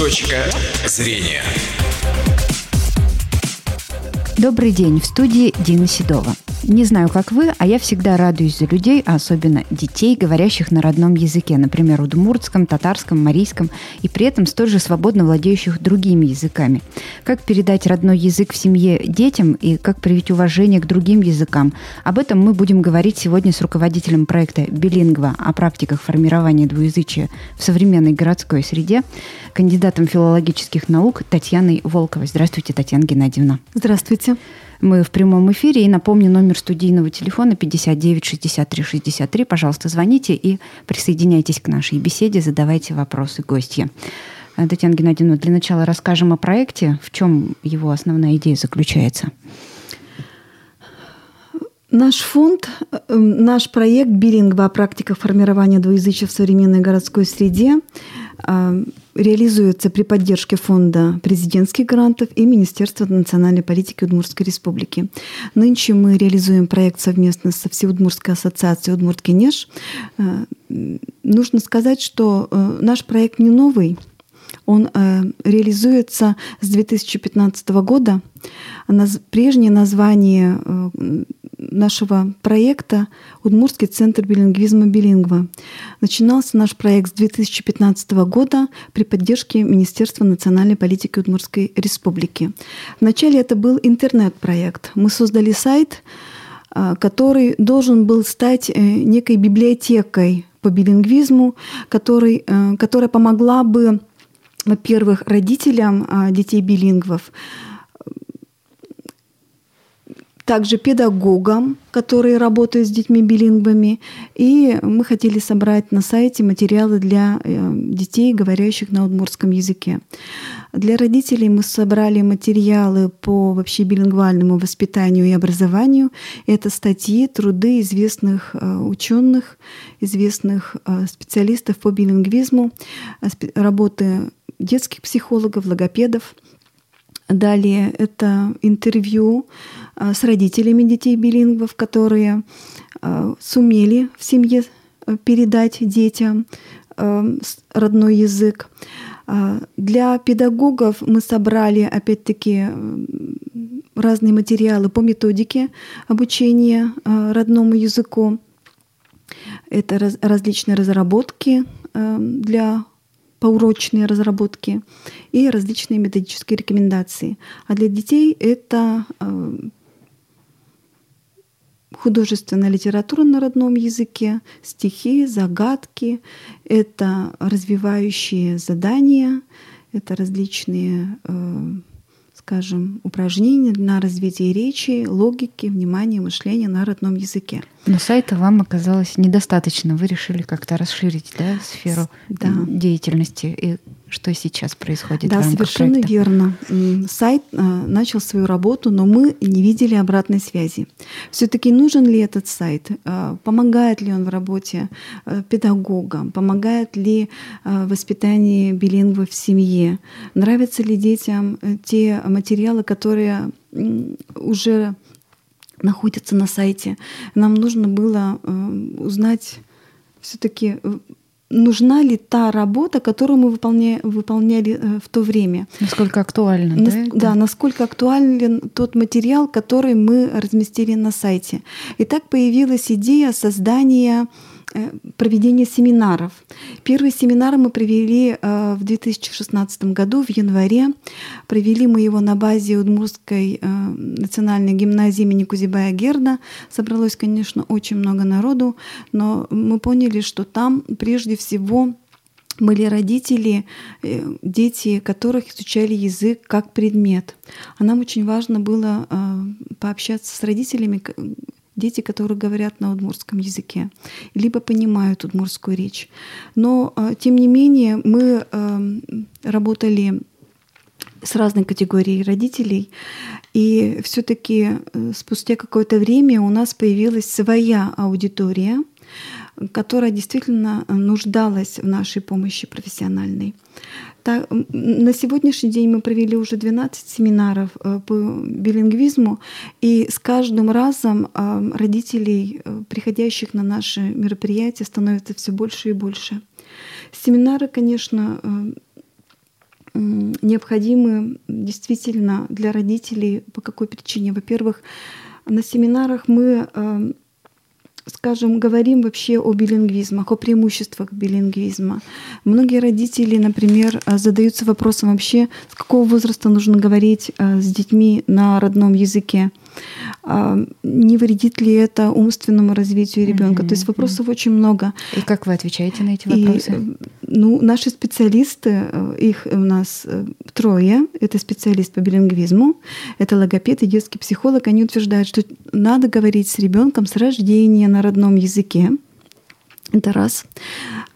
Точка зрения. Добрый день. В студии Дина Седова. Не знаю, как вы, а я всегда радуюсь за людей, а особенно детей, говорящих на родном языке, например, удмуртском, татарском, марийском, и при этом столь же свободно владеющих другими языками. Как передать родной язык в семье детям и как привить уважение к другим языкам? Об этом мы будем говорить сегодня с руководителем проекта «Билингва» о практиках формирования двуязычия в современной городской среде, кандидатом филологических наук Татьяной Волковой. Здравствуйте, Татьяна Геннадьевна. Здравствуйте. Мы в прямом эфире. И напомню, номер студийного телефона 59 63 63. Пожалуйста, звоните и присоединяйтесь к нашей беседе, задавайте вопросы гостья. Татьяна Геннадьевна, для начала расскажем о проекте. В чем его основная идея заключается? Наш проект «Билингва. Практика формирования двуязычия в современной городской среде» реализуется при поддержке Фонда президентских грантов и Министерства национальной политики Удмуртской Республики. Нынче мы реализуем проект совместно со Всеудмуртской ассоциацией «Удмурт Кенеш». Нужно сказать, что наш проект не новый. Он реализуется с 2015 года. Прежнее название нашего проекта «Удмуртский центр билингвизма Билингва». Начинался наш проект с 2015 года при поддержке Министерства национальной политики Удмуртской Республики. Вначале это был интернет-проект. Мы создали сайт, который должен был стать некой библиотекой по билингвизму, которая помогла бы, во-первых, родителям детей билингвов, также педагогам, которые работают с детьми билингвами. И мы хотели собрать на сайте материалы для детей, говорящих на удмуртском языке. Для родителей мы собрали материалы по вообще билингвальному воспитанию и образованию. Это статьи, труды известных ученых, известных специалистов по билингвизму, работы детских психологов, логопедов. Далее это интервью с родителями детей билингвов, которые сумели в семье передать детям родной язык. Для педагогов мы собрали, опять-таки, разные материалы по методике обучения родному языку. Это различные разработки для поурочные разработки и различные методические рекомендации. А для детей это художественная литература на родном языке, стихи, загадки, это развивающие задания, это различные, скажем, упражнения на развитие речи, логики, внимания, мышления на родном языке. Но сайта вам оказалось недостаточно. Вы решили как-то расширить, да, сферу деятельности. И что сейчас происходит? Да, совершенно верно. Сайт начал свою работу, но мы не видели обратной связи. Все-таки нужен ли этот сайт? Помогает ли он в работе педагогам? Помогает ли воспитание билингва в семье? Нравятся ли детям те материалы, которые уже находятся на сайте? Нам нужно было узнать все-таки, нужна ли та работа, которую мы выполняли в то время. Насколько актуально, да, насколько актуален тот материал, который мы разместили на сайте. И так появилась идея создания, проведения семинаров. Первый семинар мы провели в 2016 году, в январе. Провели мы его на базе Удмуртской национальной гимназии имени Кузибая Герда. Собралось, конечно, очень много народу, но мы поняли, что там прежде всего были родители, дети которых изучали язык как предмет. А нам очень важно было пообщаться с родителями, дети, которые говорят на удмуртском языке, либо понимают удмуртскую речь. Но, тем не менее, мы работали с разной категорией родителей, и все-таки спустя какое-то время у нас появилась своя аудитория, которая действительно нуждалась в нашей помощи профессиональной. Так, на сегодняшний день мы провели уже 12 семинаров по билингвизму, и с каждым разом родителей, приходящих на наши мероприятия, становится все больше и больше. Семинары, конечно, необходимы действительно для родителей. По какой причине? Во-первых, на семинарах мы, скажем, говорим вообще о билингвизмах, о преимуществах билингвизма. Многие родители, например, задаются вопросом вообще, с какого возраста нужно говорить с детьми на родном языке. Не вредит ли это умственному развитию ребенка? То есть вопросов очень много. И как вы отвечаете на эти вопросы? Наши специалисты, их у нас трое. Это специалист по билингвизму, это логопед и детский психолог. Они утверждают, что надо говорить с ребенком с рождения на родном языке. Это раз.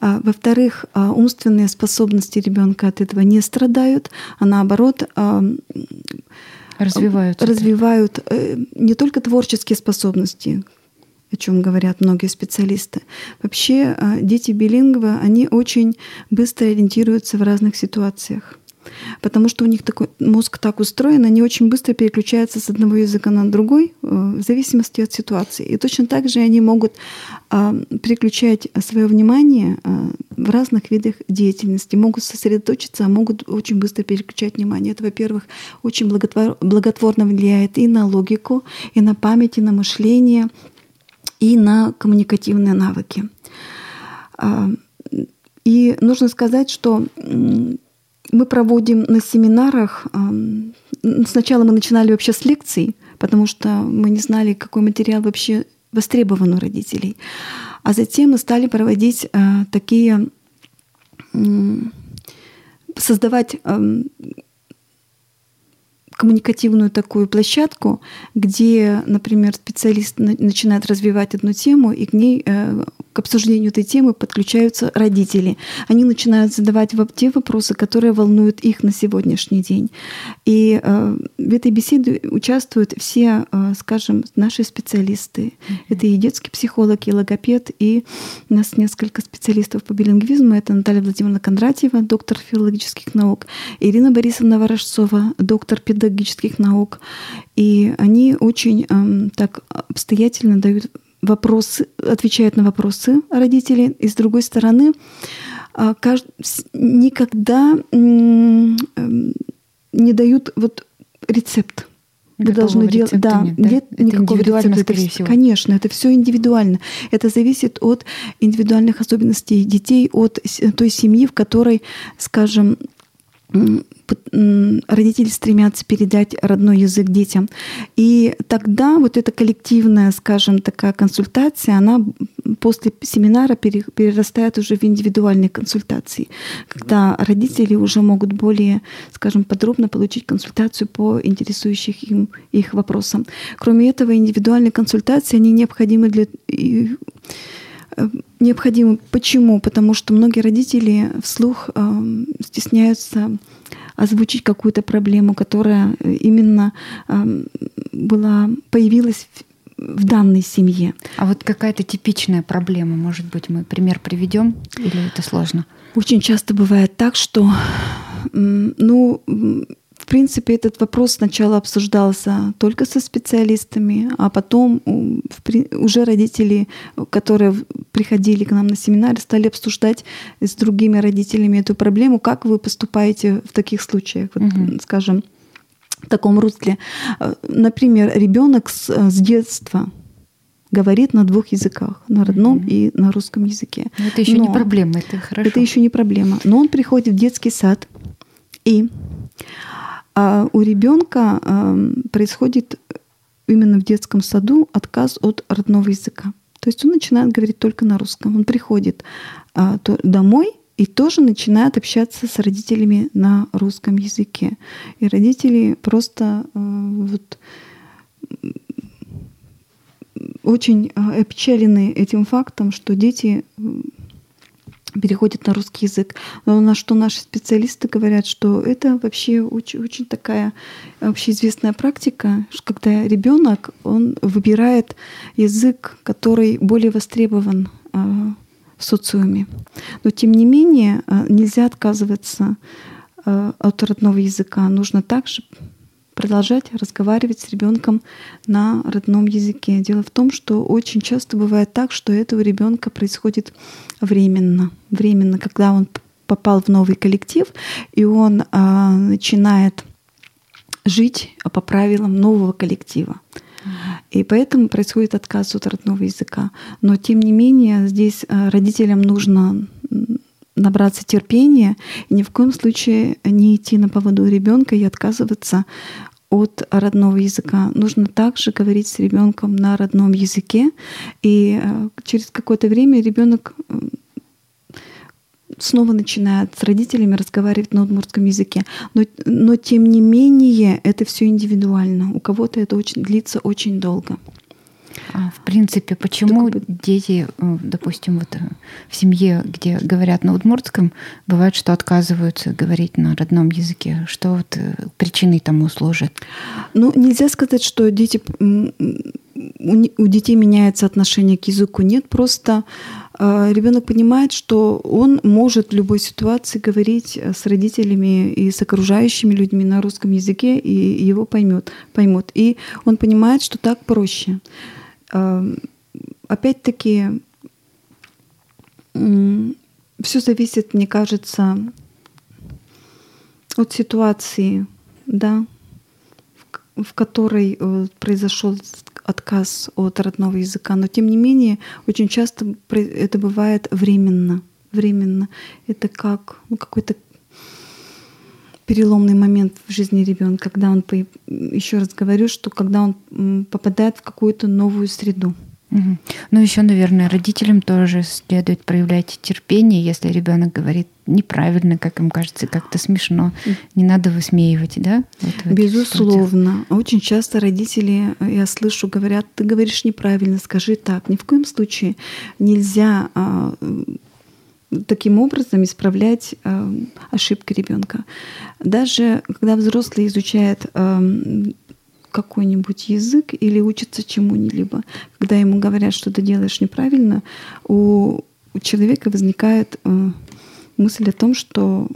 Во-вторых, умственные способности ребенка от этого не страдают, а наоборот развивают не только творческие способности, о чем говорят многие специалисты. Вообще дети билингва, они очень быстро ориентируются в разных ситуациях, потому что у них такой мозг так устроен, они очень быстро переключаются с одного языка на другой в зависимости от ситуации. И точно так же они могут переключать свое внимание в разных видах деятельности, могут сосредоточиться, а могут очень быстро переключать внимание. Это, во-первых, очень благотворно влияет и на логику, и на память, и на мышление, и на коммуникативные навыки. И нужно сказать, что мы проводим на семинарах. Сначала мы начинали вообще с лекций, потому что мы не знали, какой материал вообще востребован у родителей. А затем мы стали проводить такие, создавать коммуникативную такую площадку, где, например, специалист начинает развивать одну тему, и к ней, к обсуждению этой темы подключаются родители. Они начинают задавать те вопросы, которые волнуют их на сегодняшний день. И в этой беседе участвуют все, скажем, наши специалисты. Это и детский психолог, и логопед, и у нас несколько специалистов по билингвизму. Это Наталья Владимировна Кондратьева, доктор филологических наук, Ирина Борисовна Ворожцова, доктор педагогических наук. И они очень так обстоятельно дают вопросы, отвечают на вопросы родителей. И с другой стороны, никогда не дают вот рецепт. Вы должны делать, нет никакого рецепта, скорее всего. Конечно, это все индивидуально. Это зависит от индивидуальных особенностей детей, от той семьи, в которой, скажем, родители стремятся передать родной язык детям. И тогда вот эта коллективная, скажем, такая консультация, она после семинара перерастает уже в индивидуальные консультации, когда родители уже могут более, скажем, подробно получить консультацию по интересующих им их вопросам. Кроме этого, индивидуальные консультации, они необходимы для... необходимо. Почему? Потому что многие родители вслух стесняются озвучить какую-то проблему, которая именно появилась в данной семье. А вот какая-то типичная проблема, может быть, мы пример приведем, или это сложно? Очень часто бывает так, что, в принципе, этот вопрос сначала обсуждался только со специалистами, а потом уже родители, которые приходили к нам на семинары, стали обсуждать с другими родителями эту проблему, как вы поступаете в таких случаях, скажем, в таком русле. Например, ребенок с детства говорит на двух языках, на родном и на русском языке. Но это еще не проблема, это хорошо. Это еще не проблема. Но он приходит в детский сад, и у ребенка происходит именно в детском саду отказ от родного языка. То есть он начинает говорить только на русском. Он приходит домой и тоже начинает общаться с родителями на русском языке. И родители просто очень опечалены этим фактом, что дети переходит на русский язык. Но на что наши специалисты говорят, что это вообще очень такая общеизвестная практика, когда ребенок он выбирает язык, который более востребован в социуме. Но тем не менее нельзя отказываться от родного языка. Нужно также продолжать разговаривать с ребенком на родном языке. Дело в том, что очень часто бывает так, что это у ребенка происходит временно, когда он попал в новый коллектив, и он начинает жить по правилам нового коллектива. И поэтому происходит отказ от родного языка. Но, тем не менее, здесь родителям нужно набраться терпения и ни в коем случае не идти на поводу ребенка и отказываться от родного языка. Нужно также говорить с ребенком на родном языке. И через какое-то время ребенок снова начинает с родителями разговаривать на удмуртском языке. Но тем не менее, это все индивидуально. У кого-то это длится очень долго. А в принципе, почему дети, допустим, вот в семье, где говорят на удмуртском, бывает, что отказываются говорить на родном языке? Что вот причиной тому служит? Ну, нельзя сказать, что у детей меняется отношение к языку. Нет, просто ребенок понимает, что он может в любой ситуации говорить с родителями и с окружающими людьми на русском языке, и его поймут. И он понимает, что так проще. Опять-таки, все зависит, мне кажется, от ситуации, да, в которой произошел отказ от родного языка. Но, тем не менее, очень часто это бывает временно. Это как какой-то переломный момент в жизни ребенка, когда он, еще раз говорю, что когда он попадает в какую-то новую среду. Угу. Ну, еще, наверное, родителям тоже следует проявлять терпение, если ребенок говорит неправильно, как им кажется, как-то смешно. Не надо высмеивать, да? Вот безусловно. Очень часто родители, я слышу, говорят: ты говоришь неправильно, скажи так. Ни в коем случае нельзя таким образом исправлять ошибки ребенка. Даже когда взрослый изучает какой-нибудь язык или учится чему-либо, когда ему говорят, что ты делаешь неправильно, у человека возникает мысль о том, что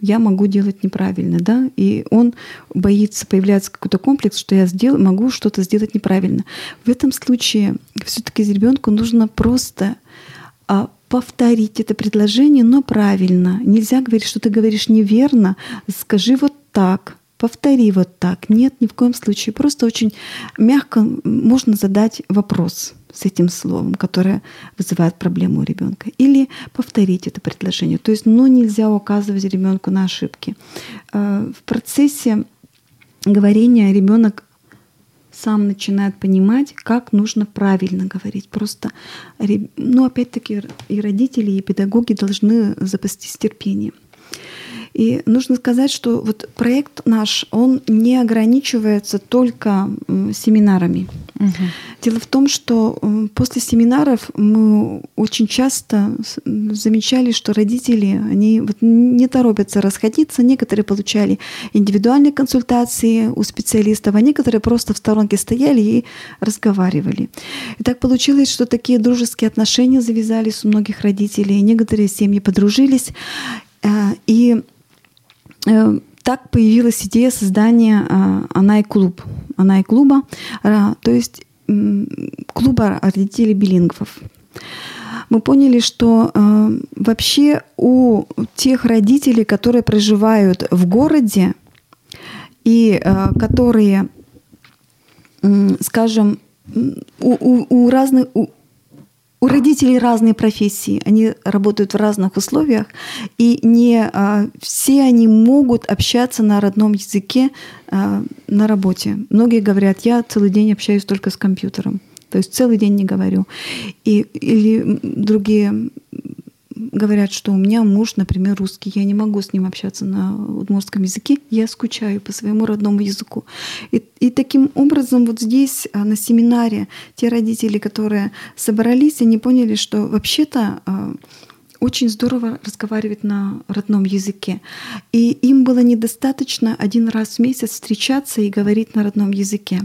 я могу делать неправильно, да, и он боится, появляется какой-то комплекс, что я могу что-то сделать неправильно. В этом случае все-таки ребенку нужно просто повторить это предложение, но правильно. Нельзя говорить, что ты говоришь неверно, скажи вот так, повтори вот так. Нет, ни в коем случае. Просто очень мягко можно задать вопрос с этим словом, которое вызывает проблему у ребенка. Или повторить это предложение. То есть, нельзя указывать ребенку на ошибки. В процессе говорения ребенок сам начинает понимать, как нужно правильно говорить. Просто, опять-таки, и родители, и педагоги должны запастись терпением. И нужно сказать, что вот проект наш, он не ограничивается только семинарами. Угу. Дело в том, что после семинаров мы очень часто замечали, что родители, они не торопятся расходиться. Некоторые получали индивидуальные консультации у специалистов, а некоторые просто в сторонке стояли и разговаривали. И так получилось, что такие дружеские отношения завязались у многих родителей. Некоторые семьи подружились. И так появилась идея создания Анай-клуба, то есть клуба родителей билингвов. Мы поняли, что вообще у тех родителей, которые проживают в городе и которые, скажем, у разных... У родителей разные профессии, они работают в разных условиях, и не все они могут общаться на родном языке на работе. Многие говорят: я целый день общаюсь только с компьютером, то есть целый день не говорю. Или другие говорят, что у меня муж, например, русский, я не могу с ним общаться на удмуртском языке, я скучаю по своему родному языку. И таким образом вот здесь на семинаре те родители, которые собрались, они поняли, что вообще-то очень здорово разговаривать на родном языке. И им было недостаточно один раз в месяц встречаться и говорить на родном языке.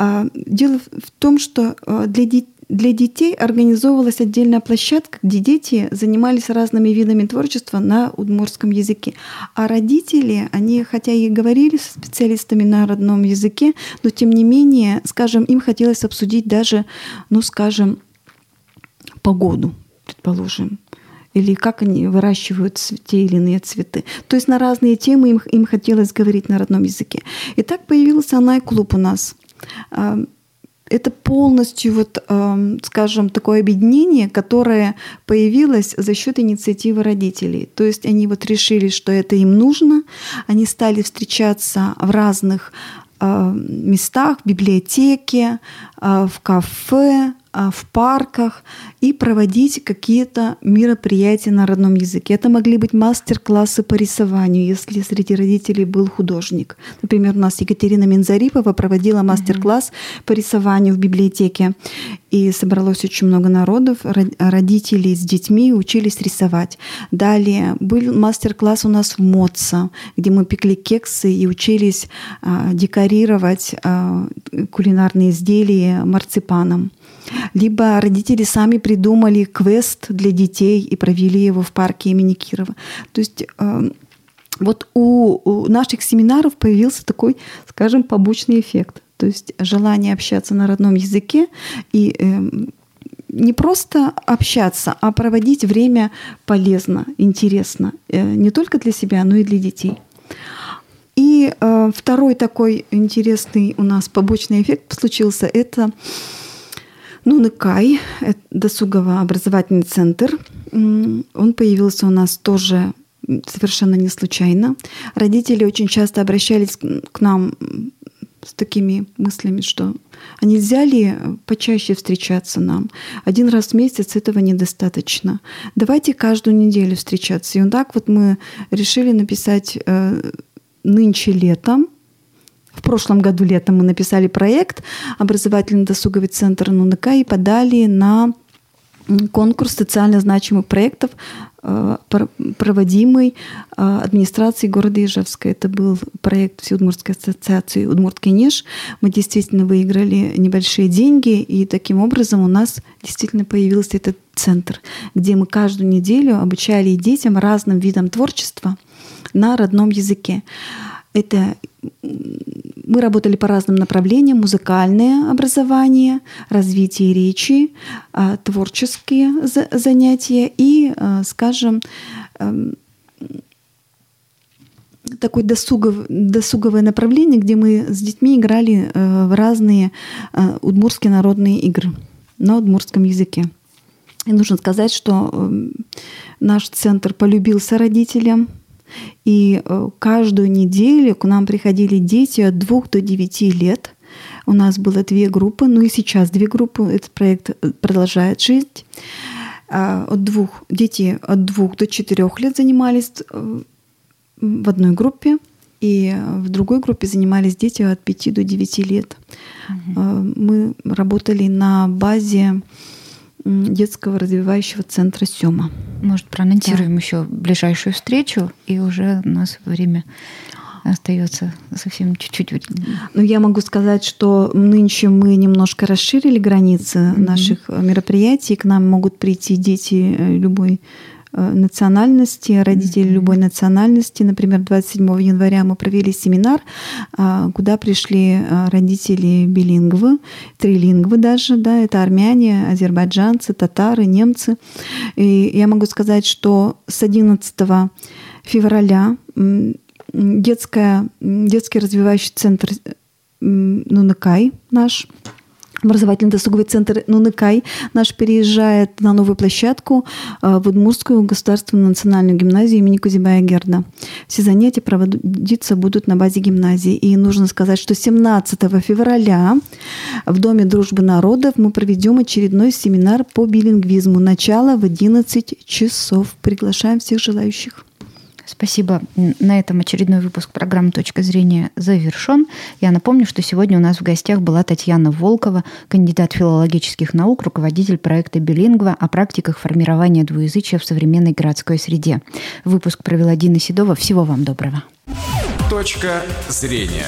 Дело в том, что для детей организовывалась отдельная площадка, где дети занимались разными видами творчества на удмуртском языке. А родители, они хотя и говорили со специалистами на родном языке, но тем не менее, скажем, им хотелось обсудить даже, погоду, предположим. или как они выращивают те или иные цветы. То есть на разные темы им хотелось говорить на родном языке. И так появился Анай-клуб у нас. Это полностью, скажем, такое объединение, которое появилось за счет инициативы родителей. То есть они решили, что это им нужно. Они стали встречаться в разных местах, в библиотеке, в кафе, в парках и проводить какие-то мероприятия на родном языке. Это могли быть мастер-классы по рисованию, если среди родителей был художник. Например, у нас Екатерина Мензарипова проводила мастер-класс по рисованию в библиотеке. И собралось очень много народов, родители с детьми учились рисовать. Далее был мастер-класс у нас в Моца, где мы пекли кексы и учились декорировать кулинарные изделия марципаном. Либо родители сами придумали квест для детей и провели его в парке имени Кирова. То есть у наших семинаров появился такой, скажем, побочный эффект. То есть желание общаться на родном языке и не просто общаться, а проводить время полезно, интересно. Не только для себя, но и для детей. И второй такой интересный у нас побочный эффект случился — это Нуныкай, досугово-образовательный центр. Он появился у нас тоже совершенно не случайно. Родители очень часто обращались к нам с такими мыслями, что а нельзя ли почаще встречаться нам? Один раз в месяц этого недостаточно. Давайте каждую неделю встречаться. И вот так мы решили написать нынче летом. В прошлом году летом мы написали проект «Образовательно-досуговый центр Нуныкай» и подали на конкурс социально значимых проектов, проводимый администрацией города Ижевска. Это был проект Всеудмуртской ассоциации «Удмурт Кенеш». Мы действительно выиграли небольшие деньги, и таким образом у нас действительно появился этот центр, где мы каждую неделю обучали детям разным видам творчества на родном языке. Мы работали по разным направлениям: музыкальное образование, развитие речи, творческие занятия и, скажем, такое досуговое направление, где мы с детьми играли в разные удмуртские народные игры на удмуртском языке. И нужно сказать, что наш центр полюбился родителям. И каждую неделю к нам приходили дети от 2 до 9 лет. У нас было 2 группы, и сейчас 2 группы. Этот проект продолжает жить. Дети от 2 до 4 лет занимались в одной группе, и в другой группе занимались дети от 5 до 9 лет. Мы работали на базе детского развивающего центра «Сёма». Может, проанонсируем еще ближайшую встречу, и уже у нас время остается совсем чуть-чуть. Ну, я могу сказать, что нынче мы немножко расширили границы наших мероприятий. К нам могут прийти дети любой национальности, родители любой национальности. Например, 27 января мы провели семинар, куда пришли родители билингвы, трилингвы даже, да, это армяне, азербайджанцы, татары, немцы. И я могу сказать, что с 11 февраля детский развивающий центр Нуныкай наш, образовательно-досуговый центр Нуныкай наш переезжает на новую площадку в Удмуртскую государственную национальную гимназию имени Кузибая Герда. Все занятия проводиться будут на базе гимназии. И нужно сказать, что 17 февраля в Доме дружбы народов мы проведем очередной семинар по билингвизму. Начало в 11 часов. Приглашаем всех желающих. Спасибо. На этом очередной выпуск программы «Точка зрения» завершен. Я напомню, что сегодня у нас в гостях была Татьяна Волкова, кандидат филологических наук, руководитель проекта «Билингва» о практиках формирования двуязычия в современной городской среде. Выпуск провела Дина Седова. Всего вам доброго. «Точка зрения».